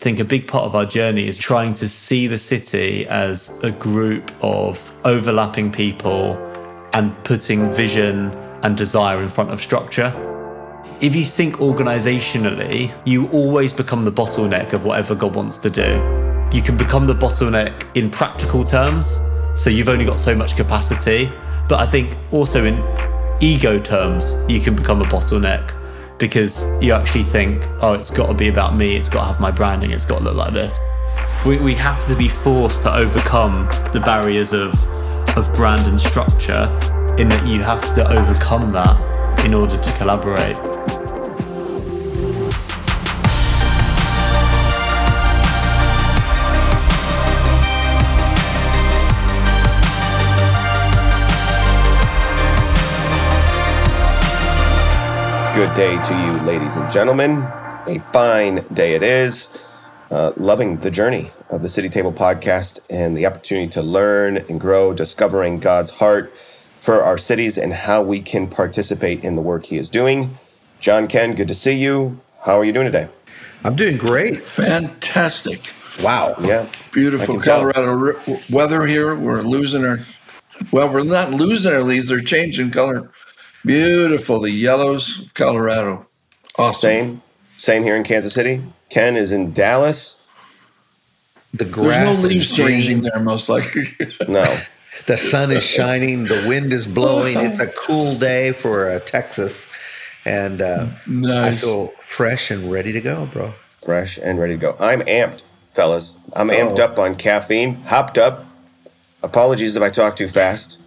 I think a big part of our journey is trying to see the city as a group of overlapping people and putting vision and desire in front of structure. If you think organisationally, you always become the bottleneck of whatever God wants to do. You can become the bottleneck in practical terms, so you've only got so much capacity, but I think also in ego terms, you can become a bottleneck. Because you actually think, oh, it's got to be about me, it's got to have my branding, it's got to look like this. We have to be forced to overcome the barriers of brand and structure, in that you have to overcome that in order to collaborate. Good day to you, ladies and gentlemen. A fine day it is. Loving the journey of the City Table podcast and the opportunity to learn and grow, discovering God's heart for our cities and how we can participate in the work he is doing. John Ken, good to see you. How are you doing today? I'm doing great. Fantastic. Wow. Yeah. Beautiful Colorado weather here. We're not losing our leaves. They're changing color. Beautiful, the yellows of Colorado. Awesome. Same here in Kansas City. Ken is in Dallas. The grass There's no leaves changing there, most likely. No. The sun is shining. The wind is blowing. It's a cool day for Texas. And nice. I feel fresh and ready to go, bro. Fresh and ready to go. I'm amped, fellas. I'm amped up on caffeine, hopped up. Apologies if I talk too fast.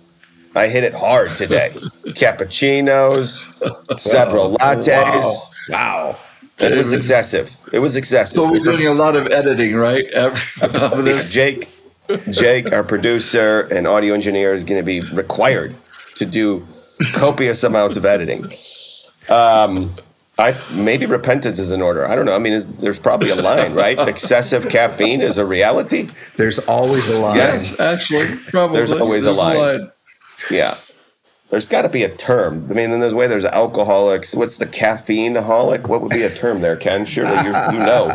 I hit it hard today. Cappuccinos, several lattes. Wow. It was excessive. So we're doing a lot of editing, right? This? Jake, our producer and audio engineer, is going to be required to do copious amounts of editing. Maybe repentance is in order. I don't know. I mean, there's probably a line, right? Excessive caffeine is a reality. There's always a line. Yes, actually, probably. There's always a line. Yeah. There's got to be a term. I mean, in this way, there's alcoholics. What's the caffeineaholic? What would be a term there, Ken? Surely you know.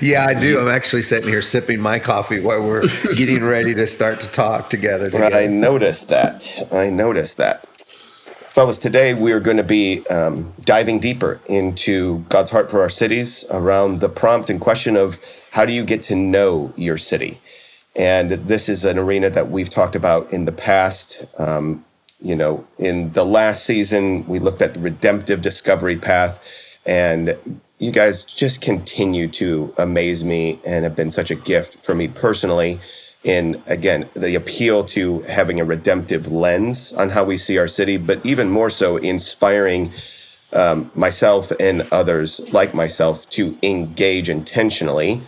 Yeah, I do. I'm actually sitting here sipping my coffee while we're getting ready to start to talk together. I noticed that. Fellas, today we are going to be diving deeper into God's heart for our cities around the prompt and question of how do you get to know your city? And this is an arena that we've talked about in the past. In the last season, we looked at the redemptive discovery path, and you guys just continue to amaze me and have been such a gift for me personally. And again, the appeal to having a redemptive lens on how we see our city, but even more so inspiring myself and others like myself to engage intentionally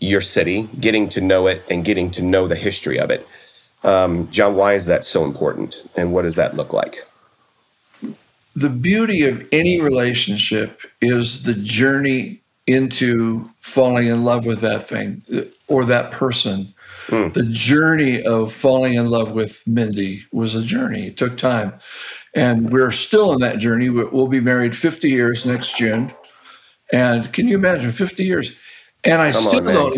your city, getting to know it and getting to know the history of it. John, why is that so important? And what does that look like? The beauty of any relationship is the journey into falling in love with that thing or that person. Mm. The journey of falling in love with Mindy was a journey. It took time. And we're still on that journey. We'll be married 50 years next June. And can you imagine 50 years? And I don't know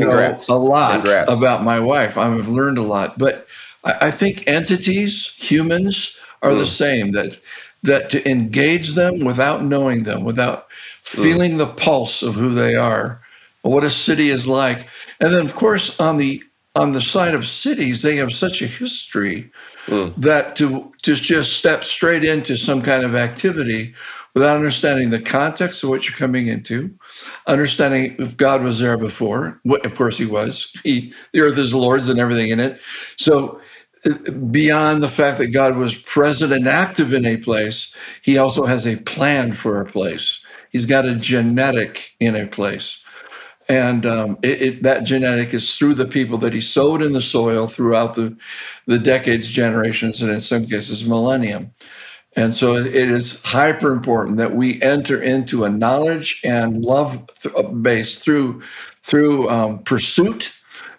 a lot about my wife. I've learned a lot. But I think entities, humans, are the same. That to engage them without knowing them, without feeling the pulse of who they are, what a city is like. And then, of course, on the side of cities, they have such a history that to just step straight into some kind of activity without understanding the context of what you're coming into, understanding if God was there before, of course he was. The earth is the Lord's and everything in it. So beyond the fact that God was present and active in a place, he also has a plan for a place. He's got a genetic in a place. And that genetic is through the people that he sowed in the soil throughout the decades, generations, and in some cases, millennium. And so it is hyper important that we enter into a knowledge and love base through pursuit,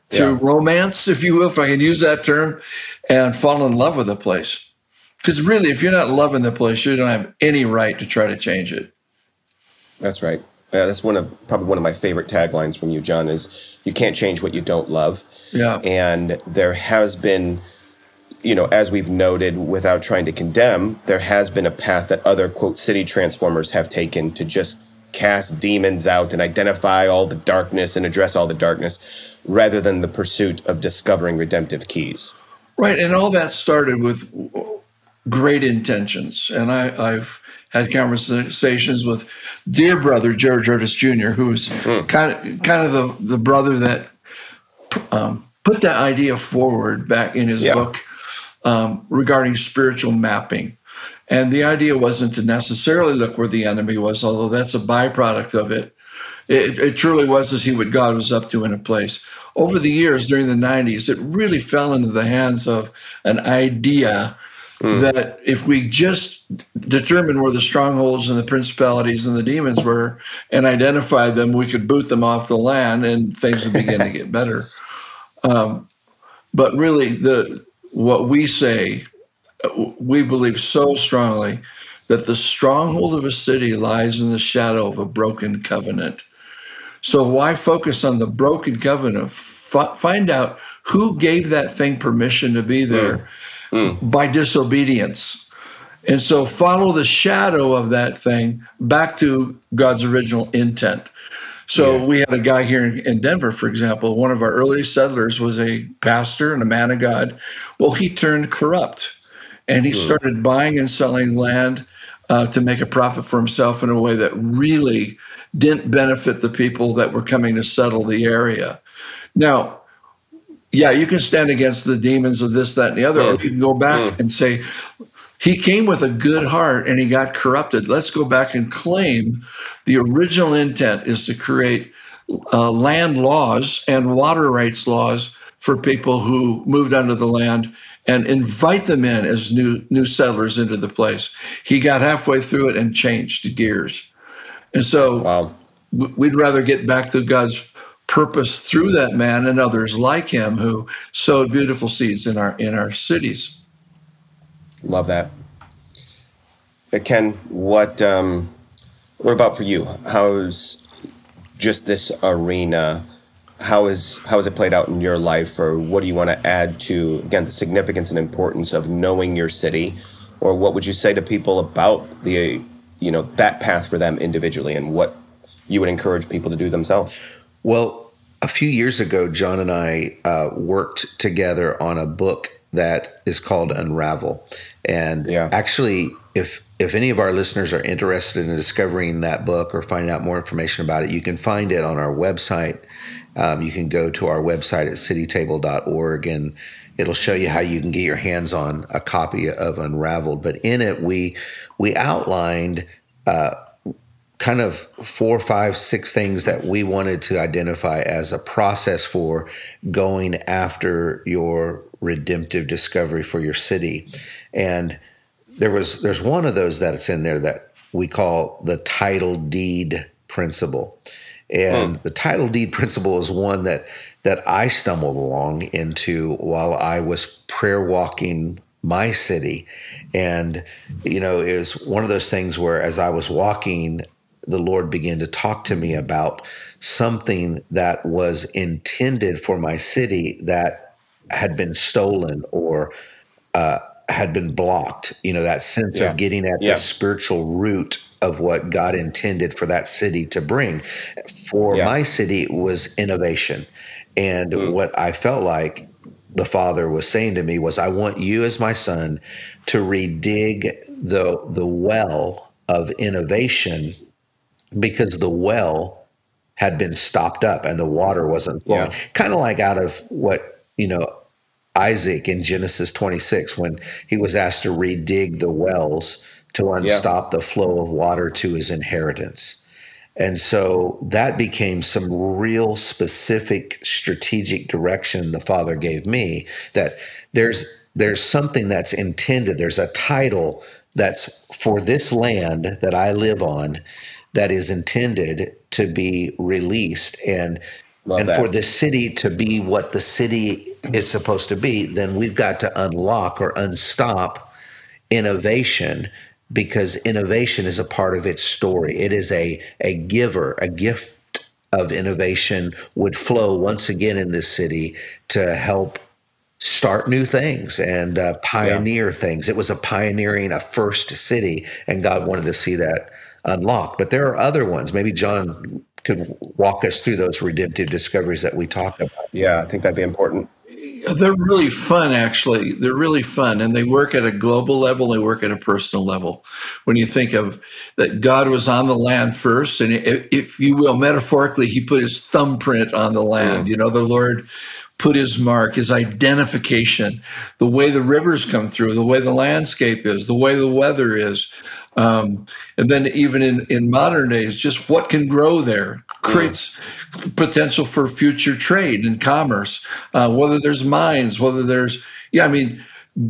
through romance, if you will, if I can use that term, and fall in love with a place. Because really, if you're not loving the place, you don't have any right to try to change it. That's right. That's probably one of my favorite taglines from you, John, is you can't change what you don't love. Yeah. And there has been, you know, as we've noted, without trying to condemn, there has been a path that other, quote, city transformers have taken to just cast demons out and identify all the darkness and address all the darkness, rather than the pursuit of discovering redemptive keys. Right, and all that started with great intentions. And I've had conversations with dear brother George Curtis Jr., who's kind of the brother that put that idea forward back in his book regarding spiritual mapping. And the idea wasn't to necessarily look where the enemy was, although that's a byproduct of it. It truly was to see what God was up to in a place. Over the years, during the 90s, it really fell into the hands of an idea that if we just determined where the strongholds and the principalities and the demons were and identified them, we could boot them off the land and things would begin to get better. But really, what we say, we believe so strongly that the stronghold of a city lies in the shadow of a broken covenant. So why focus on the broken covenant? Find out who gave that thing permission to be there by disobedience. And so follow the shadow of that thing back to God's original intent. So we had a guy here in Denver, for example. One of our earliest settlers was a pastor and a man of God. Well, he turned corrupt, and he started buying and selling land to make a profit for himself in a way that really didn't benefit the people that were coming to settle the area. Now, you can stand against the demons of this, that, and the other, or you can go back and say, he came with a good heart and he got corrupted. Let's go back and claim the original intent is to create land laws and water rights laws for people who moved onto the land and invite them in as new settlers into the place. He got halfway through it and changed gears. And so we'd rather get back to God's purpose through that man and others like him who sowed beautiful seeds in our cities. Love that. Ken, what about for you? How's just this arena? How has it played out in your life, or what do you want to add to, again, the significance and importance of knowing your city, or what would you say to people about the, you know, that path for them individually and what you would encourage people to do themselves? Well, a few years ago, John and I worked together on a book that is called Unravel. And actually, if any of our listeners are interested in discovering that book or finding out more information about it, you can find it on our website. You can go to our website at citytable.org, and it'll show you how you can get your hands on a copy of Unraveled. But in it, we outlined kind of 4, 5, 6 things that we wanted to identify as a process for going after your redemptive discovery for your city. And there's one of those that's in there that we call the title deed principle. And the title deed principle is one that I stumbled along into while I was prayer walking my city. And, you know, it was one of those things where as I was walking, the Lord began to talk to me about something that was intended for my city that had been stolen or had been blocked. You know, that sense of getting at the spiritual root of what God intended for that city to bring. For my city, it was innovation. And what I felt like the Father was saying to me was, I want you as my son to redig the well of innovation, because the well had been stopped up and the water wasn't flowing. Yeah. Kind of like out of what, you know, Isaac in Genesis 26, when he was asked to redig the wells to unstop the flow of water to his inheritance. And so that became some real specific strategic direction the Father gave me, that there's something that's intended. There's a title that's for this land that I live on that is intended to be released. And for the city to be what the city is supposed to be, then we've got to unlock or unstop innovation because innovation is a part of its story. It is a giver, a gift of innovation would flow once again in this city to help start new things and pioneer things. It was a pioneering, a first city, and God wanted to see that unlocked. But there are other ones. Maybe John could walk us through those redemptive discoveries that we talk about. Yeah, I think that'd be important. They're really fun, actually. They're really fun. And they work at a global level. They work at a personal level. When you think of that God was on the land first, and if you will, metaphorically, he put his thumbprint on the land. You know, the Lord put his mark, his identification, the way the rivers come through, the way the landscape is, the way the weather is. And then even in modern days, just what can grow there creates potential for future trade and commerce, whether there's mines, whether there's,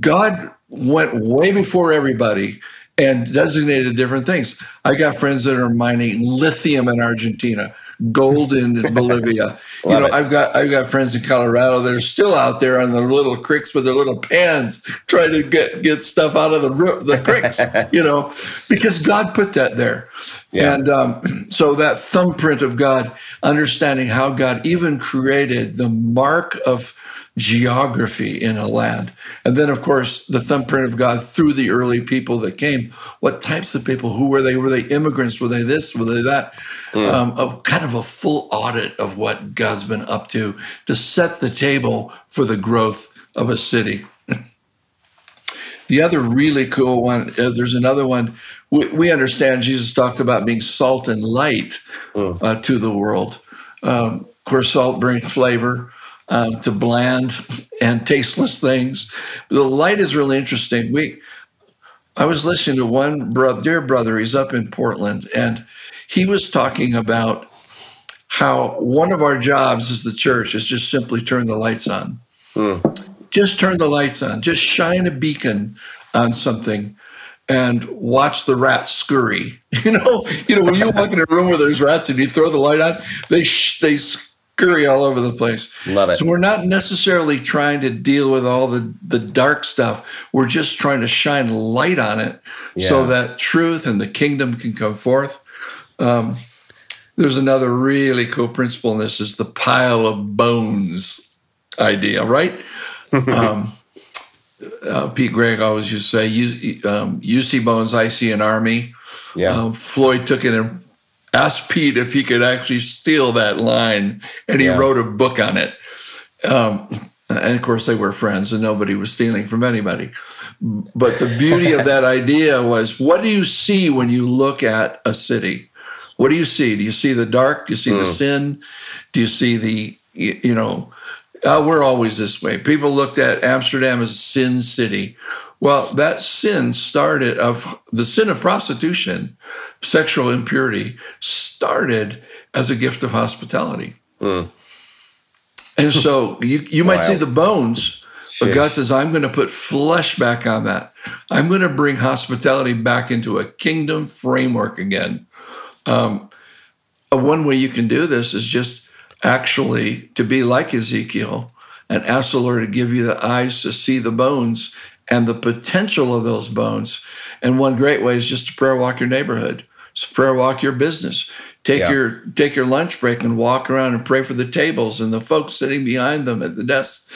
God went way before everybody and designated different things. I got friends that are mining lithium in Argentina, gold in Bolivia. I've got friends in Colorado that are still out there on the little creeks with their little pans trying to get stuff out of the creeks, because God put that there. Yeah. And so that thumbprint of God, understanding how God even created the mark of geography in a land. And then, of course, the thumbprint of God through the early people that came. What types of people? Who were they? Were they immigrants? Were they this? Were they that? Kind of a full audit of what God's been up to set the table for the growth of a city. The other really cool one, there's another one. We understand Jesus talked about being salt and light to the world. Of course, salt brings flavor to bland and tasteless things. The light is really interesting. I was listening to one dear brother, he's up in Portland, and he was talking about how one of our jobs as the church is just simply turn the lights on. Just turn the lights on. Just shine a beacon on something and watch the rats scurry. When you walk in a room where there's rats and you throw the light on, they scurry all over the place. Love it. So we're not necessarily trying to deal with all the dark stuff. We're just trying to shine light on it so that truth and the kingdom can come forth. There's another really cool principle in this is the pile of bones idea, right? Pete Gregg always used to say, you see bones, I see an army. Yeah. Floyd took it and asked Pete if he could actually steal that line, and he wrote a book on it. And of course, they were friends, and nobody was stealing from anybody. But the beauty of that idea was, what do you see when you look at a city? What do you see? Do you see the dark? Do you see the sin? Do you see the, we're always this way. People looked at Amsterdam as a sin city. Well, that sin the sin of prostitution, sexual impurity, started as a gift of hospitality. And so you might see the bones, but God says, I'm going to put flesh back on that. I'm going to bring hospitality back into a kingdom framework again. One way you can do this is just actually to be like Ezekiel and ask the Lord to give you the eyes to see the bones and the potential of those bones. And one great way is just to prayer walk your neighborhood. Just prayer walk your business. Take your lunch break and walk around and pray for the tables and the folks sitting behind them at the desks,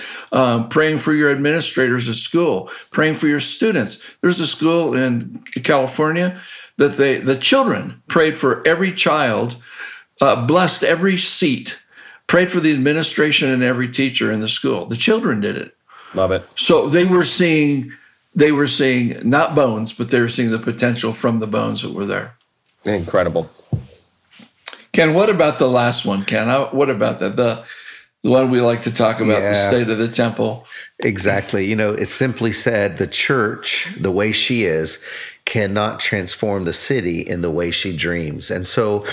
praying for your administrators at school, praying for your students. There's a school in California that the children prayed for every child, blessed every seat, prayed for the administration and every teacher in the school. The children did it. Love it. So they were seeing not bones, but they were seeing the potential from the bones that were there. Incredible. Ken, what about the last one, Ken? What about that? The one we like to talk about, the state of the temple. Exactly. It's simply said the church, the way she is, cannot transform the city in the way she dreams. And so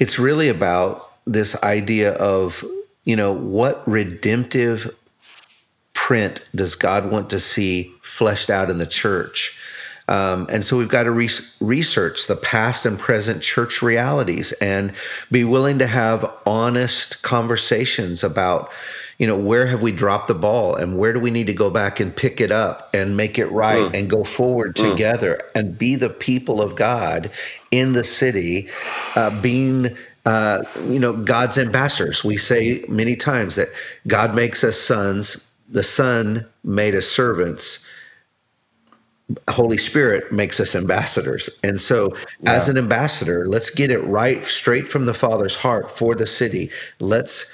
it's really about this idea of, what redemptive print does God want to see fleshed out in the church? And so we've got to research the past and present church realities and be willing to have honest conversations about you know, where have we dropped the ball and where do we need to go back and pick it up and make it right and go forward together and be the people of God in the city, being, you know, God's ambassadors. We say many times that God makes us sons. The Son made us servants. Holy Spirit makes us ambassadors. And so as an ambassador, let's get it right straight from the Father's heart for the city. Let's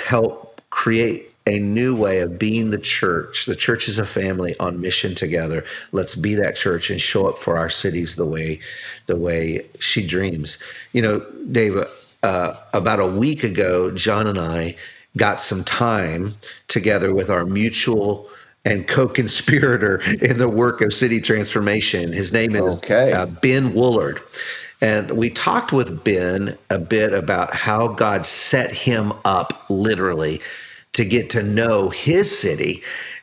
help create a new way of being the church. The church is a family on mission together. Let's be that church and show up for our cities the way she dreams. You know, Dave, about a week ago, John and I got some time together with our mutual and co-conspirator in the work of city transformation. His name is Ben Woollard. And we talked with Ben a bit about how God set him up literally to get to know his city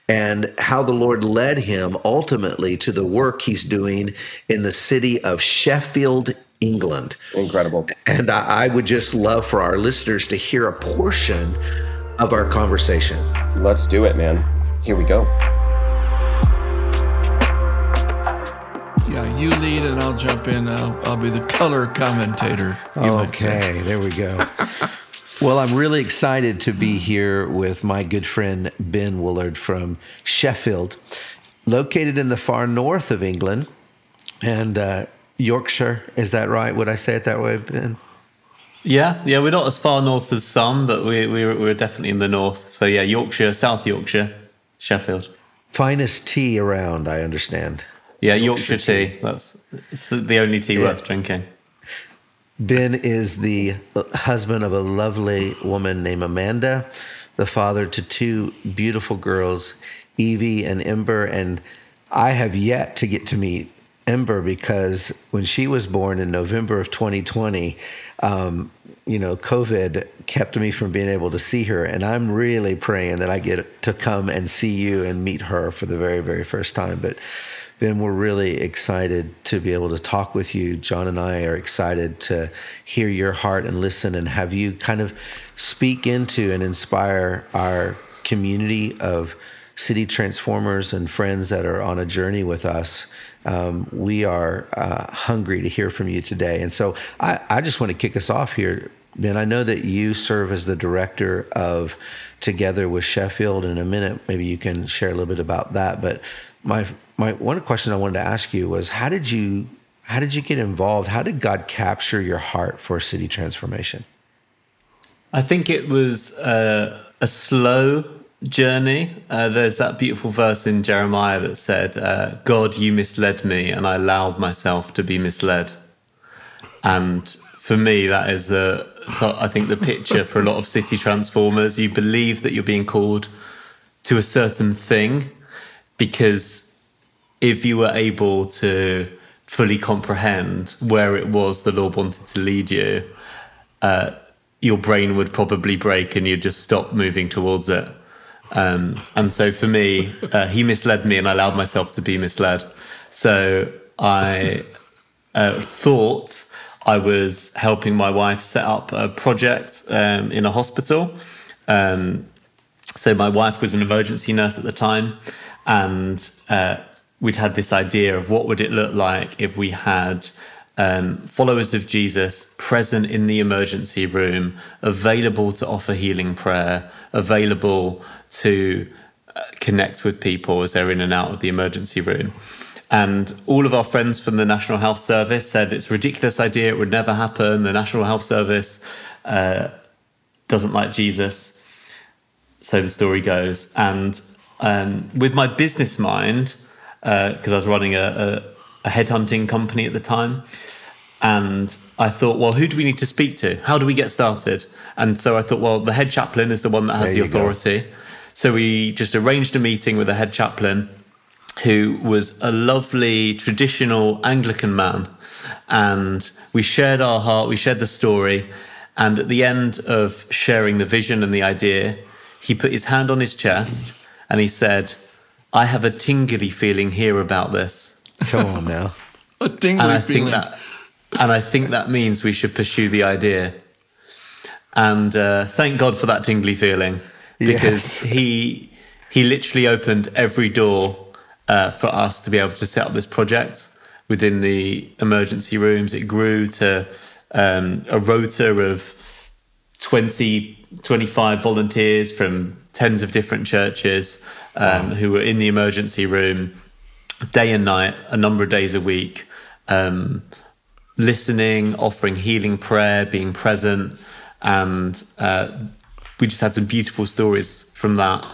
and how the Lord led him ultimately to the work he's doing in the city of Sheffield, England. Incredible. And I would just love for our listeners to hear a portion of our conversation. Let's do it, man. Here we go. Yeah, you lead and I'll jump in. I'll be the color commentator. Okay, there we go. Well, I'm really excited to be here with my good friend Ben Woollard from Sheffield, located in the far north of England and Yorkshire. Is that right? Would I say it that way, Ben? Yeah, we're not as far north as some, but we're definitely in the north. So yeah, Yorkshire, South Yorkshire. Sheffield. Finest tea around, I understand. Yeah, Yorkshire tea. It's the only tea worth drinking. Ben is the husband of a lovely woman named Amanda, the father to two beautiful girls, Evie and Ember. And I have yet to get to meet Ember because when she was born in November of 2020, you know, COVID kept me from being able to see her. And I'm really praying that I get to come and see you and meet her for the very, very first time. But Ben, we're really excited to be able to talk with you. John and I are excited to hear your heart and listen and have you kind of speak into and inspire our community of city transformers and friends that are on a journey with us. We are hungry to hear from you today. And so I just want to kick us off here. Ben, I know that you serve as the director of Together with Sheffield. In a minute, maybe you can share a little bit about that. But my one question I wanted to ask you was, how did you get involved? How did God capture your heart for city transformation? I think it was a slow journey. There's that beautiful verse in Jeremiah that said, God, you misled me, and I allowed myself to be misled. And for me, that is I think the picture for a lot of city transformers. You believe that you're being called to a certain thing, because if you were able to fully comprehend where it was the Lord wanted to lead you, your brain would probably break and you'd just stop moving towards it. And so for me, he misled me and I allowed myself to be misled. So I thought I was helping my wife set up a project in a hospital. So my wife was an emergency nurse at the time, and we'd had this idea of what would it look like if we had followers of Jesus present in the emergency room, available to offer healing prayer, available to connect with people as they're in and out of the emergency room. And all of our friends from the National Health Service said it's a ridiculous idea, it would never happen. The National Health Service doesn't like Jesus. So the story goes. And with my business mind, because I was running a headhunting company at the time. And I thought, well, who do we need to speak to? How do we get started? And so I thought, well, the head chaplain is the one that has the authority. Go. So we just arranged a meeting with the head chaplain, who was a lovely traditional Anglican man. And we shared our heart, we shared the story. And at the end of sharing the vision and the idea, he put his hand on his chest and he said, I have a tingly feeling here about this. Come on now. A tingly feeling. I think that means we should pursue the idea. And thank God for that tingly feeling, because he literally opened every door for us to be able to set up this project within the emergency rooms. It grew to a rota of 20, 25 volunteers from tens of different churches who were in the emergency room day and night, a number of days a week, listening, offering healing prayer, being present. And we just had some beautiful stories from that.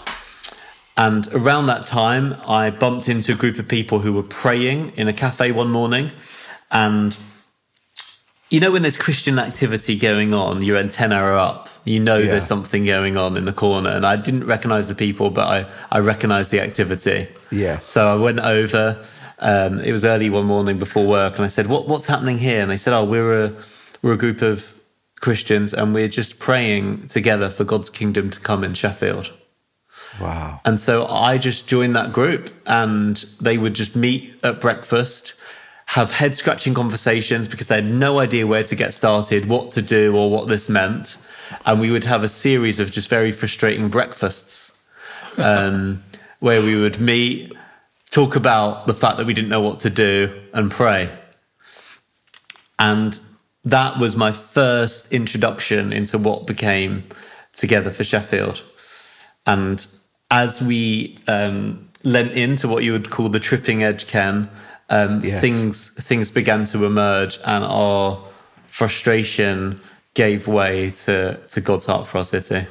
And around that time, I bumped into a group of people who were praying in a cafe one morning. And you know when there's Christian activity going on, your antenna are up. You know there's something going on in the corner. And I didn't recognise the people, but I recognised the activity. Yeah. So I went over. It was early one morning before work. And I said, what's happening here? And they said, we're a group of Christians and we're just praying together for God's kingdom to come in Sheffield. Wow. And so I just joined that group and they would just meet at breakfast, have head-scratching conversations because they had no idea where to get started, what to do or what this meant. And we would have a series of just very frustrating breakfasts where we would meet, talk about the fact that we didn't know what to do and pray. And that was my first introduction into what became Together for Sheffield. And as we lent into what you would call the tripping edge, Ken, things began to emerge and our frustration gave way to God's heart for our city.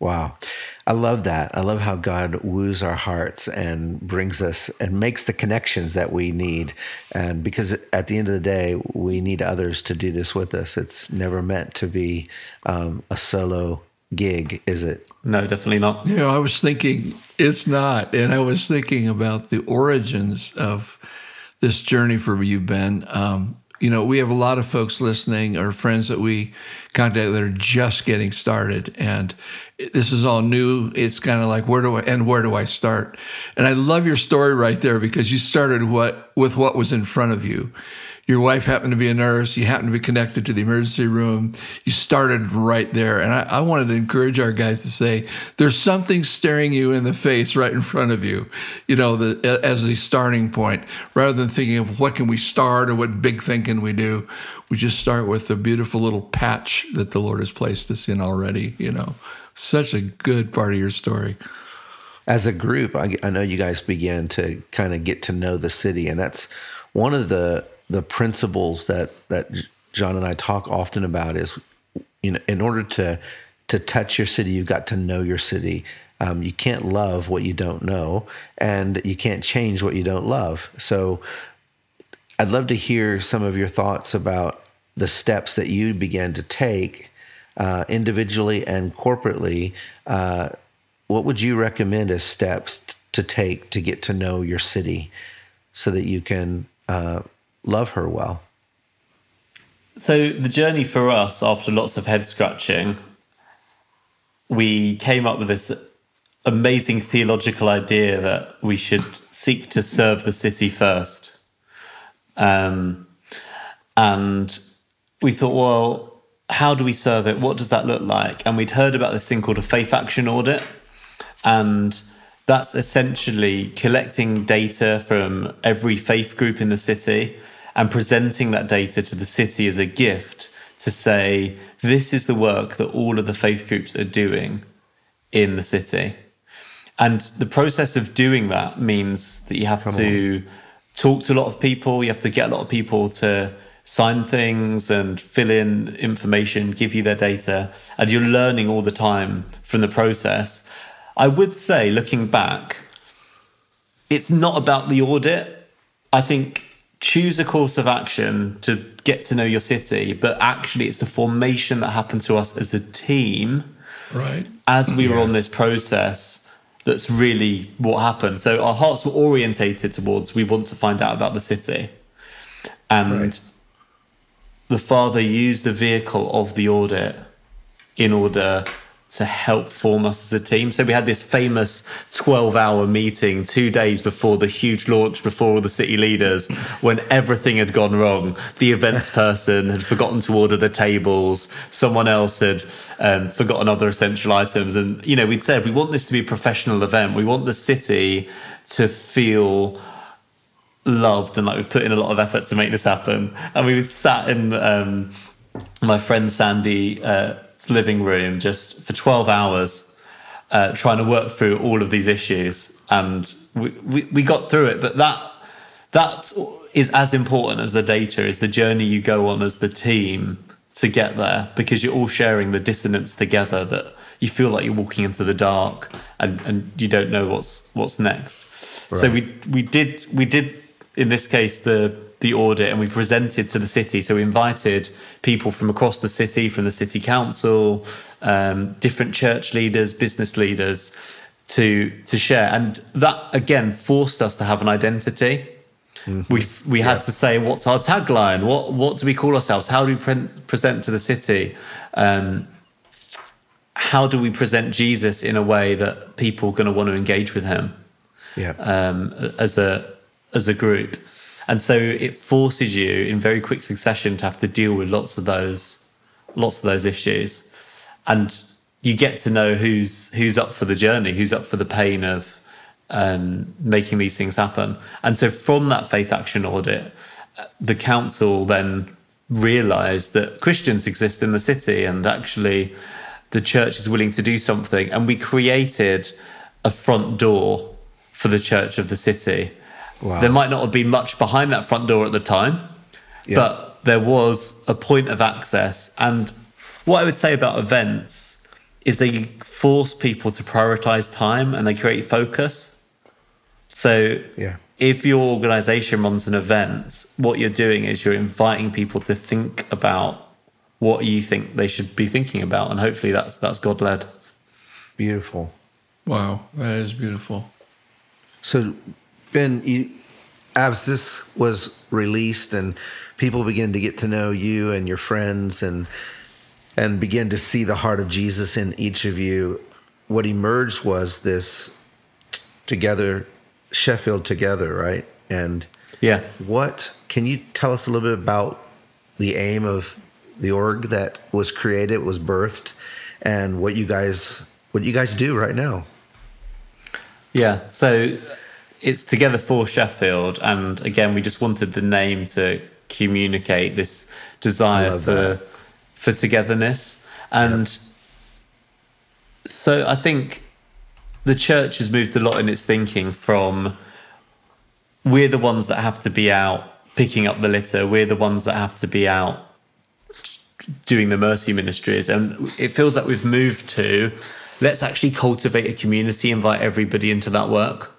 Wow. I love that. I love how God woos our hearts and brings us and makes the connections that we need. And because at the end of the day, we need others to do this with us. It's never meant to be a solo gig, is it? No, definitely not. Yeah, I was thinking it's not. And I was thinking about the origins of this journey for you, Ben. We have a lot of folks listening or friends that we contact that are just getting started. And this is all new. It's kind of like, where do I start? And I love your story right there because you started with what was in front of you. Your wife happened to be a nurse. You happened to be connected to the emergency room. You started right there. And I wanted to encourage our guys to say, there's something staring you in the face right in front of you, as a starting point, rather than thinking of what can we start or what big thing can we do. We just start with the beautiful little patch that the Lord has placed us in already, Such a good part of your story. As a group, I know you guys began to kind of get to know the city, and that's one of the principles that John and I talk often about is, in order to touch your city, you've got to know your city. You can't love what you don't know, and you can't change what you don't love. So I'd love to hear some of your thoughts about the steps that you began to take individually and corporately. What would you recommend as steps to take to get to know your city so that you can love her well? So the journey for us, after lots of head scratching, we came up with this amazing theological idea that we should seek to serve the city first. And we thought, well, how do we serve it? What does that look like? And we'd heard about this thing called a faith action audit. And that's essentially collecting data from every faith group in the city and presenting that data to the city as a gift to say, this is the work that all of the faith groups are doing in the city. And the process of doing that means that you have to talk to a lot of people. You have to get a lot of people to sign things and fill in information, give you their data, and you're learning all the time from the process. I would say, looking back, it's not about the audit. I think choose a course of action to get to know your city, but actually it's the formation that happened to us as a team as we were on this process that's really what happened. So our hearts were orientated towards we want to find out about the city. And the Father used the vehicle of the audit in order to help form us as a team. So we had this famous 12-hour meeting 2 days before the huge launch, before all the city leaders, when everything had gone wrong. The events person had forgotten to order the tables. Someone else had forgotten other essential items. And, you know, we'd said, we want this to be a professional event. We want the city to feel loved, and like, we've put in a lot of effort to make this happen. And we sat in my friend Sandy's living room just for 12 hours trying to work through all of these issues, and we got through it. But that is as important as the data is the journey you go on as the team to get there, because you're all sharing the dissonance together, that you feel like you're walking into the dark and you don't know what's next. Right. So we did in this case the audit, and we presented to the city. So we invited people from across the city, from the city council, different church leaders, business leaders to share. And that again forced us to have an identity. Mm-hmm. We had to say, what's our tagline? What do we call ourselves? How do we present to the city? How do we present Jesus in a way that people are going to want to engage with him? Yeah. As a group. And so it forces you in very quick succession to have to deal with lots of those issues. And you get to know who's up for the journey, who's up for the pain of making these things happen. And so from that faith action audit, the council then realised that Christians exist in the city, and actually the church is willing to do something. And we created a front door for the church of the city. Wow. There might not have been much behind that front door at the time, but there was a point of access. And what I would say about events is they force people to prioritise time, and they create focus. So if your organisation runs an event, what you're doing is you're inviting people to think about what you think they should be thinking about. And hopefully that's God-led. Beautiful. Wow, that is beautiful. So, Ben, as this was released and people begin to get to know you and your friends and begin to see the heart of Jesus in each of you, what emerged was this together, Sheffield Together, right? And can you tell us a little bit about the aim of the org that was created, was birthed, and what you guys do right now? Yeah, so it's Together for Sheffield, and again, we just wanted the name to communicate this desire for togetherness. And so I think the church has moved a lot in its thinking from, we're the ones that have to be out picking up the litter, we're the ones that have to be out doing the mercy ministries, and it feels like we've moved to, let's actually cultivate a community, invite everybody into that work.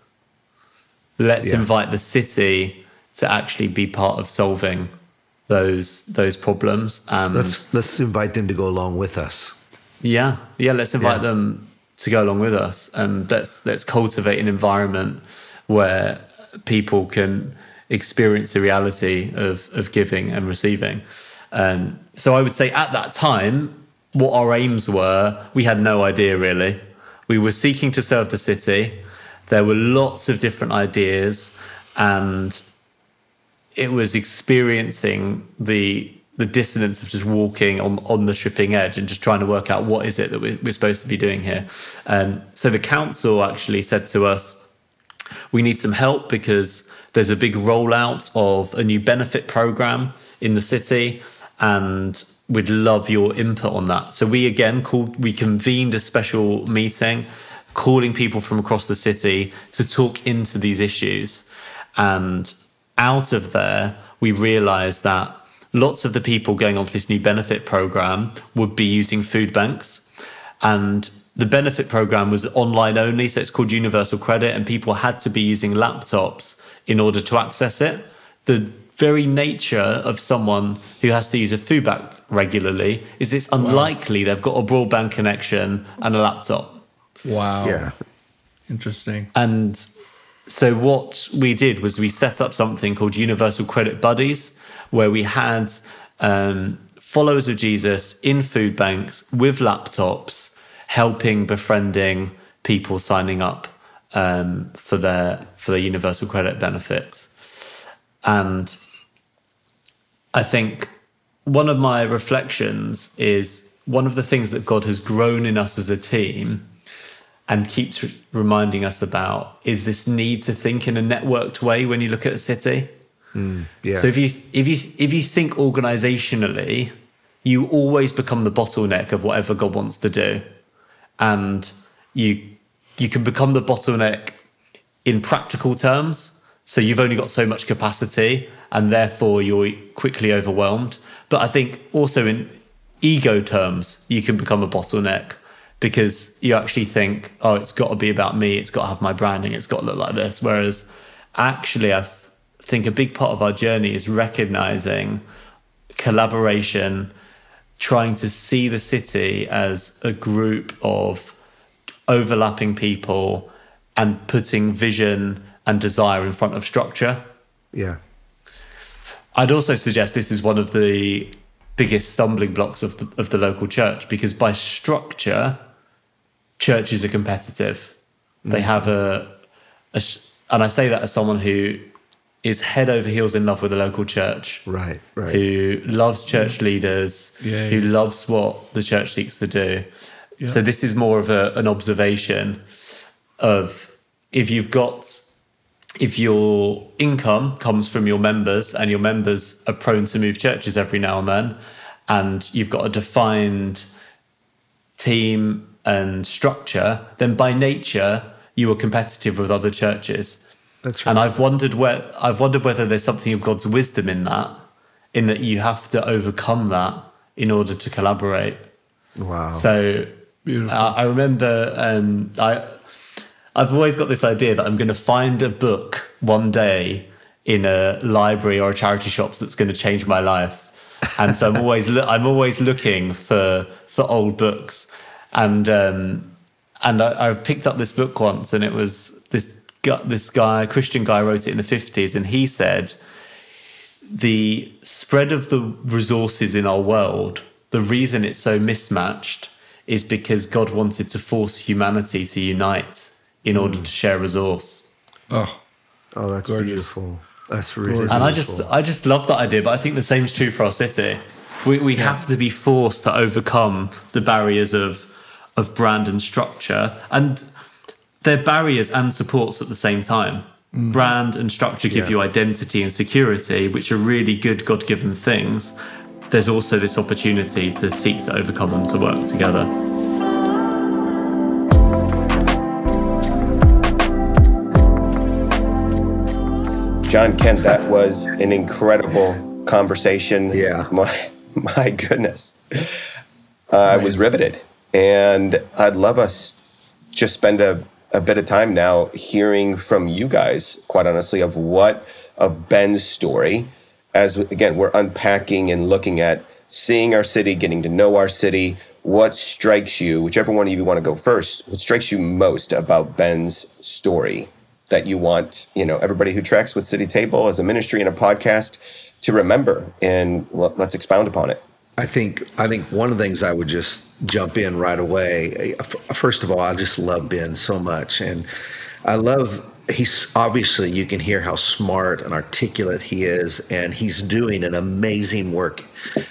Let's invite the city to actually be part of solving those problems. And let's invite them to go along with us. Yeah. Let's invite them to go along with us, and let's cultivate an environment where people can experience the reality of giving and receiving. So I would say at that time, what our aims were, we had no idea really. We were seeking to serve the city. There were lots of different ideas, and it was experiencing the dissonance of just walking on the tripping edge and just trying to work out what is it that we're supposed to be doing here. So the council actually said to us, we need some help because there's a big rollout of a new benefit program in the city, and we'd love your input on that. So we again convened a special meeting, calling people from across the city to talk into these issues. And out of there, we realised that lots of the people going onto this new benefit programme would be using food banks. And the benefit programme was online only, so it's called Universal Credit, and people had to be using laptops in order to access it. The very nature of someone who has to use a food bank regularly is it's unlikely they've got a broadband connection and a laptop. Wow. Yeah. Interesting. And so what we did was we set up something called Universal Credit Buddies, where we had followers of Jesus in food banks with laptops helping, befriending people signing up for their Universal Credit benefits. And I think one of my reflections is one of the things that God has grown in us as a team and keeps reminding us about is this need to think in a networked way when you look at a city. Yeah. So if you think organisationally, you always become the bottleneck of whatever God wants to do, and you can become the bottleneck in practical terms. So you've only got so much capacity, and therefore you're quickly overwhelmed. But I think also in ego terms, you can become a bottleneck because you actually think, oh, it's got to be about me. It's got to have my branding. It's got to look like this. Whereas actually I think a big part of our journey is recognizing collaboration, trying to see the city as a group of overlapping people and putting vision and desire in front of structure. Yeah. I'd also suggest this is one of the biggest stumbling blocks of the local church, because by structure, churches are competitive. Mm. They have and I say that as someone who is head over heels in love with the local church. Right. Who loves church leaders, who loves what the church seeks to do. Yeah. So this is more of an observation of if your income comes from your members and your members are prone to move churches every now and then, and you've got a defined team and structure, then by nature, you are competitive with other churches. That's right. And I've wondered whether there's something of God's wisdom in that you have to overcome that in order to collaborate. Wow. So I remember I've always got this idea that I'm going to find a book one day in a library or a charity shop that's going to change my life. And so I'm always looking for old books. And I picked up this book once, and it was this guy, Christian guy, wrote it in the 50s, and he said the spread of the resources in our world, the reason it's so mismatched is because God wanted to force humanity to unite in order to share resource. Oh, that's gorgeous. Beautiful. That's really gorgeous. And I just love that idea, but I think the same is true for our city. We have to be forced to overcome the barriers of brand and structure, and they're barriers and supports at the same time. Mm-hmm. Brand and structure give you identity and security, which are really good God-given things. There's also this opportunity to seek to overcome and to work together. John Kent, that was an incredible conversation. Yeah. My goodness. I was riveted. And I'd love us just spend a bit of time now hearing from you guys, quite honestly, of Ben's story. As, again, we're unpacking and looking at seeing our city, getting to know our city. What strikes you, whichever one of you want to go first, what strikes you most about Ben's story that you want, everybody who tracks with City Table as a ministry and a podcast to remember, and let's expound upon it. I think one of the things I would just jump in right away, first of all, I just love Ben so much. And I love... he's obviously, you can hear how smart and articulate he is, and he's doing an amazing work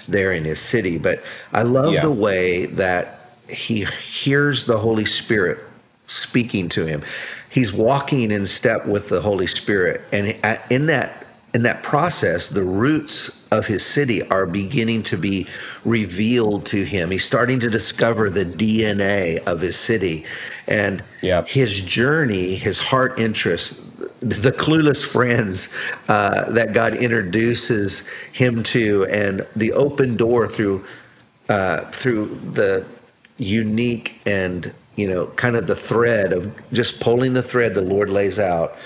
there in his city. But I love the way that he hears the Holy Spirit speaking to him. He's walking in step with the Holy Spirit. And in that process, the roots of his city are beginning to be revealed to him. He's starting to discover the DNA of his city, and his journey, his heart interest, the clueless friends that God introduces him to, and the open door through the unique and kind of the thread of just pulling the thread the Lord lays out.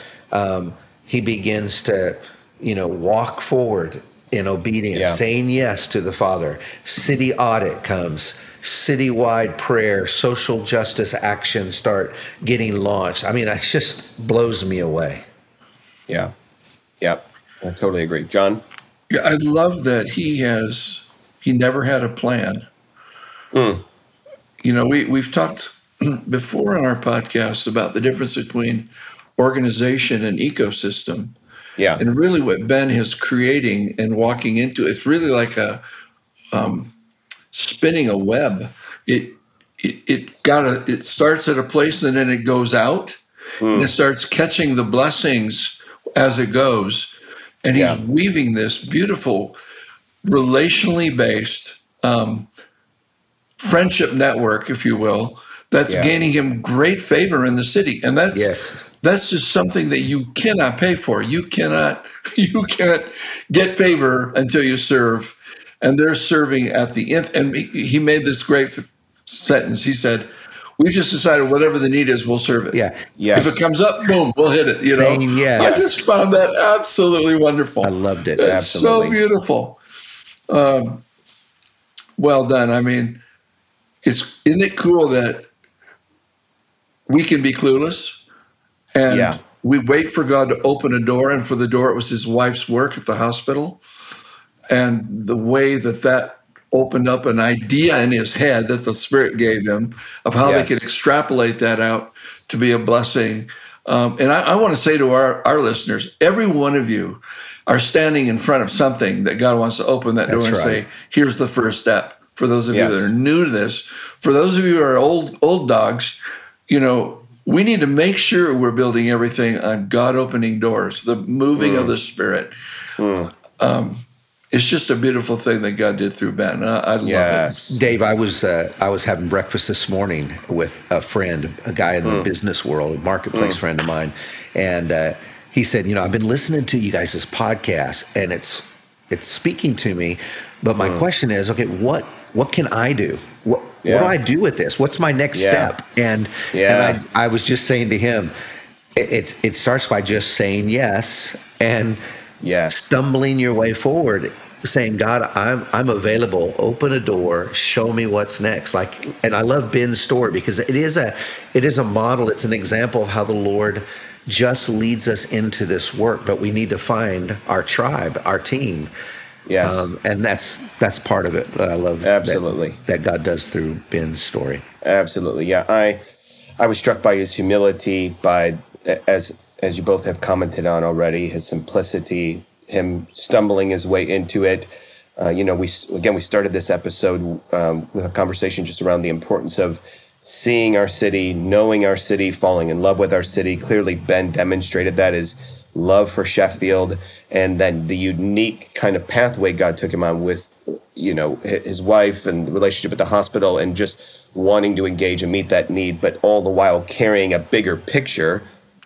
He begins to walk forward in obedience, saying yes to the Father. City audit comes, citywide prayer, social justice actions start getting launched. I mean, it just blows me away. Yeah. Yep. I totally agree. John? Yeah, I love that he never had a plan. Mm. We've talked before on our podcast about the difference between organization and ecosystem. Yeah. And really what Ben is creating and walking into, it's really like a spinning a web. It starts at a place and then it goes out and it starts catching the blessings as it goes. And he's weaving this beautiful, relationally based friendship network, if you will, that's gaining him great favor in the city. And that's that's just something that you cannot pay for. You can't get favor until you serve. And they're serving at the end. And he made this great sentence. He said, "We just decided whatever the need is, we'll serve it. Yeah, yes. If it comes up, boom, we'll hit it." You know, I just found that absolutely wonderful. I loved it. It's absolutely so beautiful. Well done. I mean, isn't it cool that we can be clueless and we wait for God to open a door, and for the door, it was his wife's work at the hospital. And the way that opened up an idea in his head that the Spirit gave him of how they could extrapolate that out to be a blessing. And I want to say to our listeners, every one of you are standing in front of something that God wants to open that door and say, here's the first step. For those of you that are new to this, for those of you who are old dogs, you know, we need to make sure we're building everything on God opening doors, the moving of the Spirit. It's just a beautiful thing that God did through Ben. I love it. Dave, I was having breakfast this morning with a friend, a guy in the business world, a marketplace friend of mine, and he said, "You know, I've been listening to you guys' podcast, and it's speaking to me, but my question is, okay, what can I do? What do I do with this? What's my next step?" And I was just saying to him, it starts by just saying yes and. Yes. Stumbling your way forward, saying, "God, I'm available. Open a door. Show me what's next." And I love Ben's story because it is a model. It's an example of how the Lord just leads us into this work, but we need to find our tribe, our team. Yes, and that's part of it that I love. Absolutely, that God does through Ben's story. Absolutely, yeah. I was struck by his humility, as you both have commented on already, his simplicity, him stumbling his way into it. You know, we started this episode with a conversation just around the importance of seeing our city, knowing our city, falling in love with our city. Clearly, Ben demonstrated that his love for Sheffield, and then the unique kind of pathway God took him on with, you know, his wife and the relationship at the hospital, and just wanting to engage and meet that need, but all the while carrying a bigger picture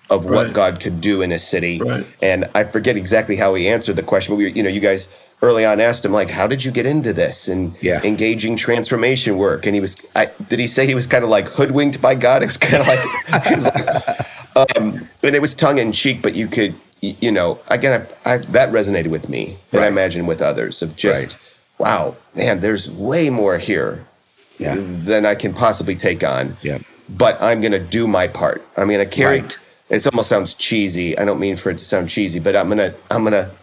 of what God could do in a city. Right. And I forget exactly how he answered the question, but you guys early on asked him, like, how did you get into this and engaging transformation work? And he was, did he say he was kind of like hoodwinked by God? It was kind of like, and it was tongue in cheek, but you could, you know, again, that resonated with me and I imagine with others of just, wow, man, there's way more here than I can possibly take on, but I'm going to do my part. I'm going to carry It almost sounds cheesy. I don't mean for it to sound cheesy, but I'm gonna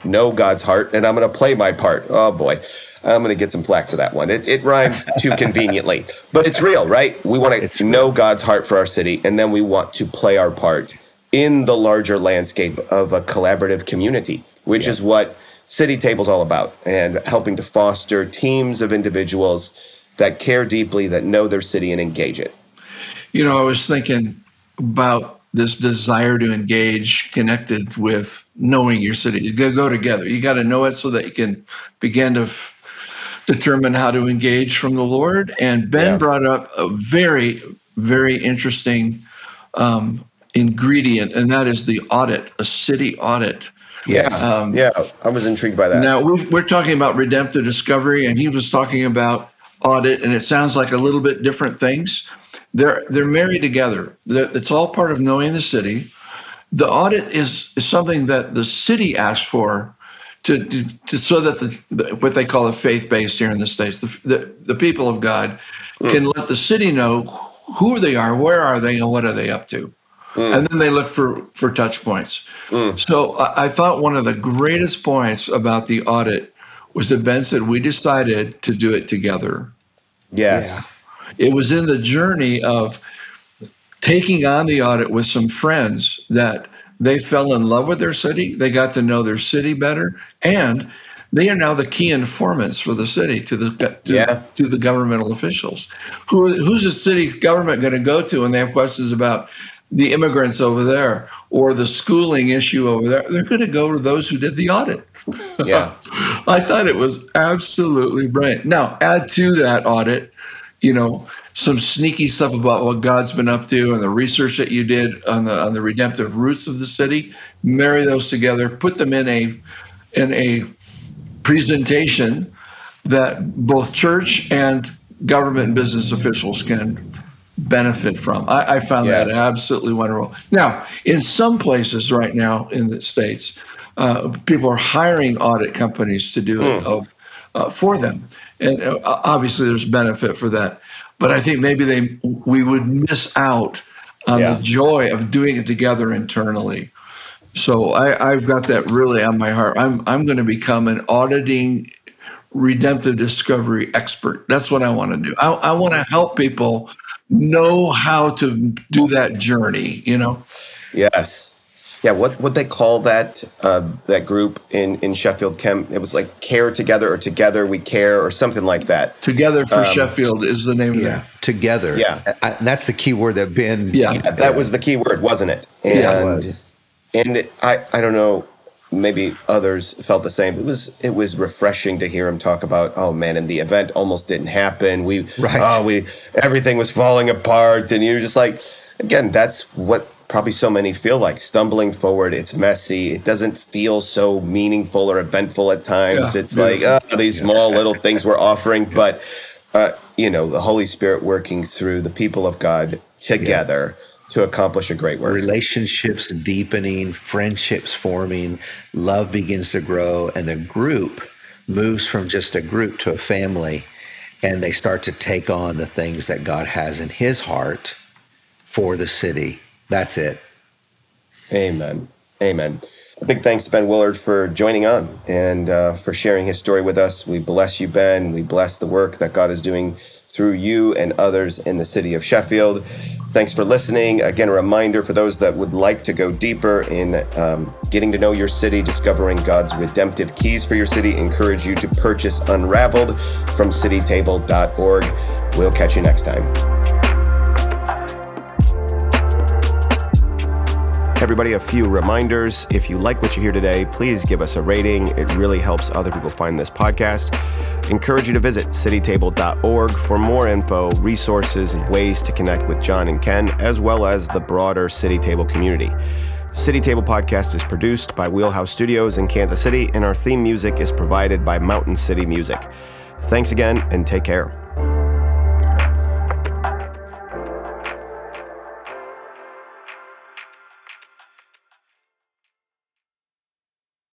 know God's heart, and I'm gonna play my part. Oh boy, I'm gonna get some flack for that one. It rhymes too conveniently, but it's real, right? We want to know God's heart for our city, and then we want to play our part in the larger landscape of a collaborative community, which is what City Table's all about, and helping to foster teams of individuals that care deeply, that know their city, and engage it. You know, I was thinking about this desire to engage connected with knowing your city. You go together. You got to know it so that you can begin to determine how to engage from the Lord. And Ben brought up a very, very interesting ingredient, and that is the audit, a city audit. Yes. I was intrigued by that. Now, we're talking about redemptive discovery, and he was talking about audit, and it sounds like a little bit different things. They're married together. It's all part of knowing the city. The audit is something that the city asks for to so that what they call the faith-based here in the States, the people of God can let the city know who they are, where are they, and what are they up to. And then they look for touch points. So I thought one of the greatest points about the audit was that Ben said, we decided to do it together. Yes. Yeah. It was in the journey of taking on the audit with some friends that they fell in love with their city. They got to know their city better. And they are now the key informants for the city to the governmental officials. Who's the city government going to go to when they have questions about the immigrants over there or the schooling issue over there? They're going to go to those who did the audit. Yeah. I thought it was absolutely brilliant. Now, add to that audit, some sneaky stuff about what God's been up to and the research that you did on the redemptive roots of the city. Marry those together, put them in a presentation that both church and government and business officials can benefit from. I found that absolutely wonderful. Now, in some places right now in the States, people are hiring audit companies to do it for them. And obviously there's benefit for that. But I think maybe we would miss out on the joy of doing it together internally. So I've got that really on my heart. I'm going to become an auditing redemptive discovery expert. That's what I want to do. I want to help people know how to do that journey, Yes. Yeah, what they call that group in Sheffield, It was like Care Together or Together We Care or something like that. Together for Sheffield is the name of it. Together. Yeah. That's the key word that Ben... Yeah, that was the key word, wasn't it? And, yeah. And I don't know, maybe others felt the same. It was refreshing to hear him talk about, oh man, and the event almost didn't happen. Everything was falling apart. And you're just like, again, that's what... probably so many feel like, stumbling forward. It's messy. It doesn't feel so meaningful or eventful at times. Yeah. It's like, these small little things we're offering. But, the Holy Spirit working through the people of God together to accomplish a great work. Relationships deepening, friendships forming, love begins to grow, and the group moves from just a group to a family, and they start to take on the things that God has in his heart for the city. That's it. Amen. Big thanks, Ben Woollard, for joining on and for sharing his story with us. We bless you, Ben. We bless the work that God is doing through you and others in the city of Sheffield. Thanks for listening. Again, a reminder for those that would like to go deeper in getting to know your city, discovering God's redemptive keys for your city, encourage you to purchase Unraveled from citytable.org. We'll catch you next time. Everybody, a few reminders. If you like what you hear today, please give us a rating. It really helps other people find this podcast. Encourage you to visit citytable.org for more info, resources, and ways to connect with John and Ken, as well as the broader City Table community. City Table Podcast is produced by Wheelhouse Studios in Kansas City, and our theme music is provided by Mountain City Music. Thanks again, and take care.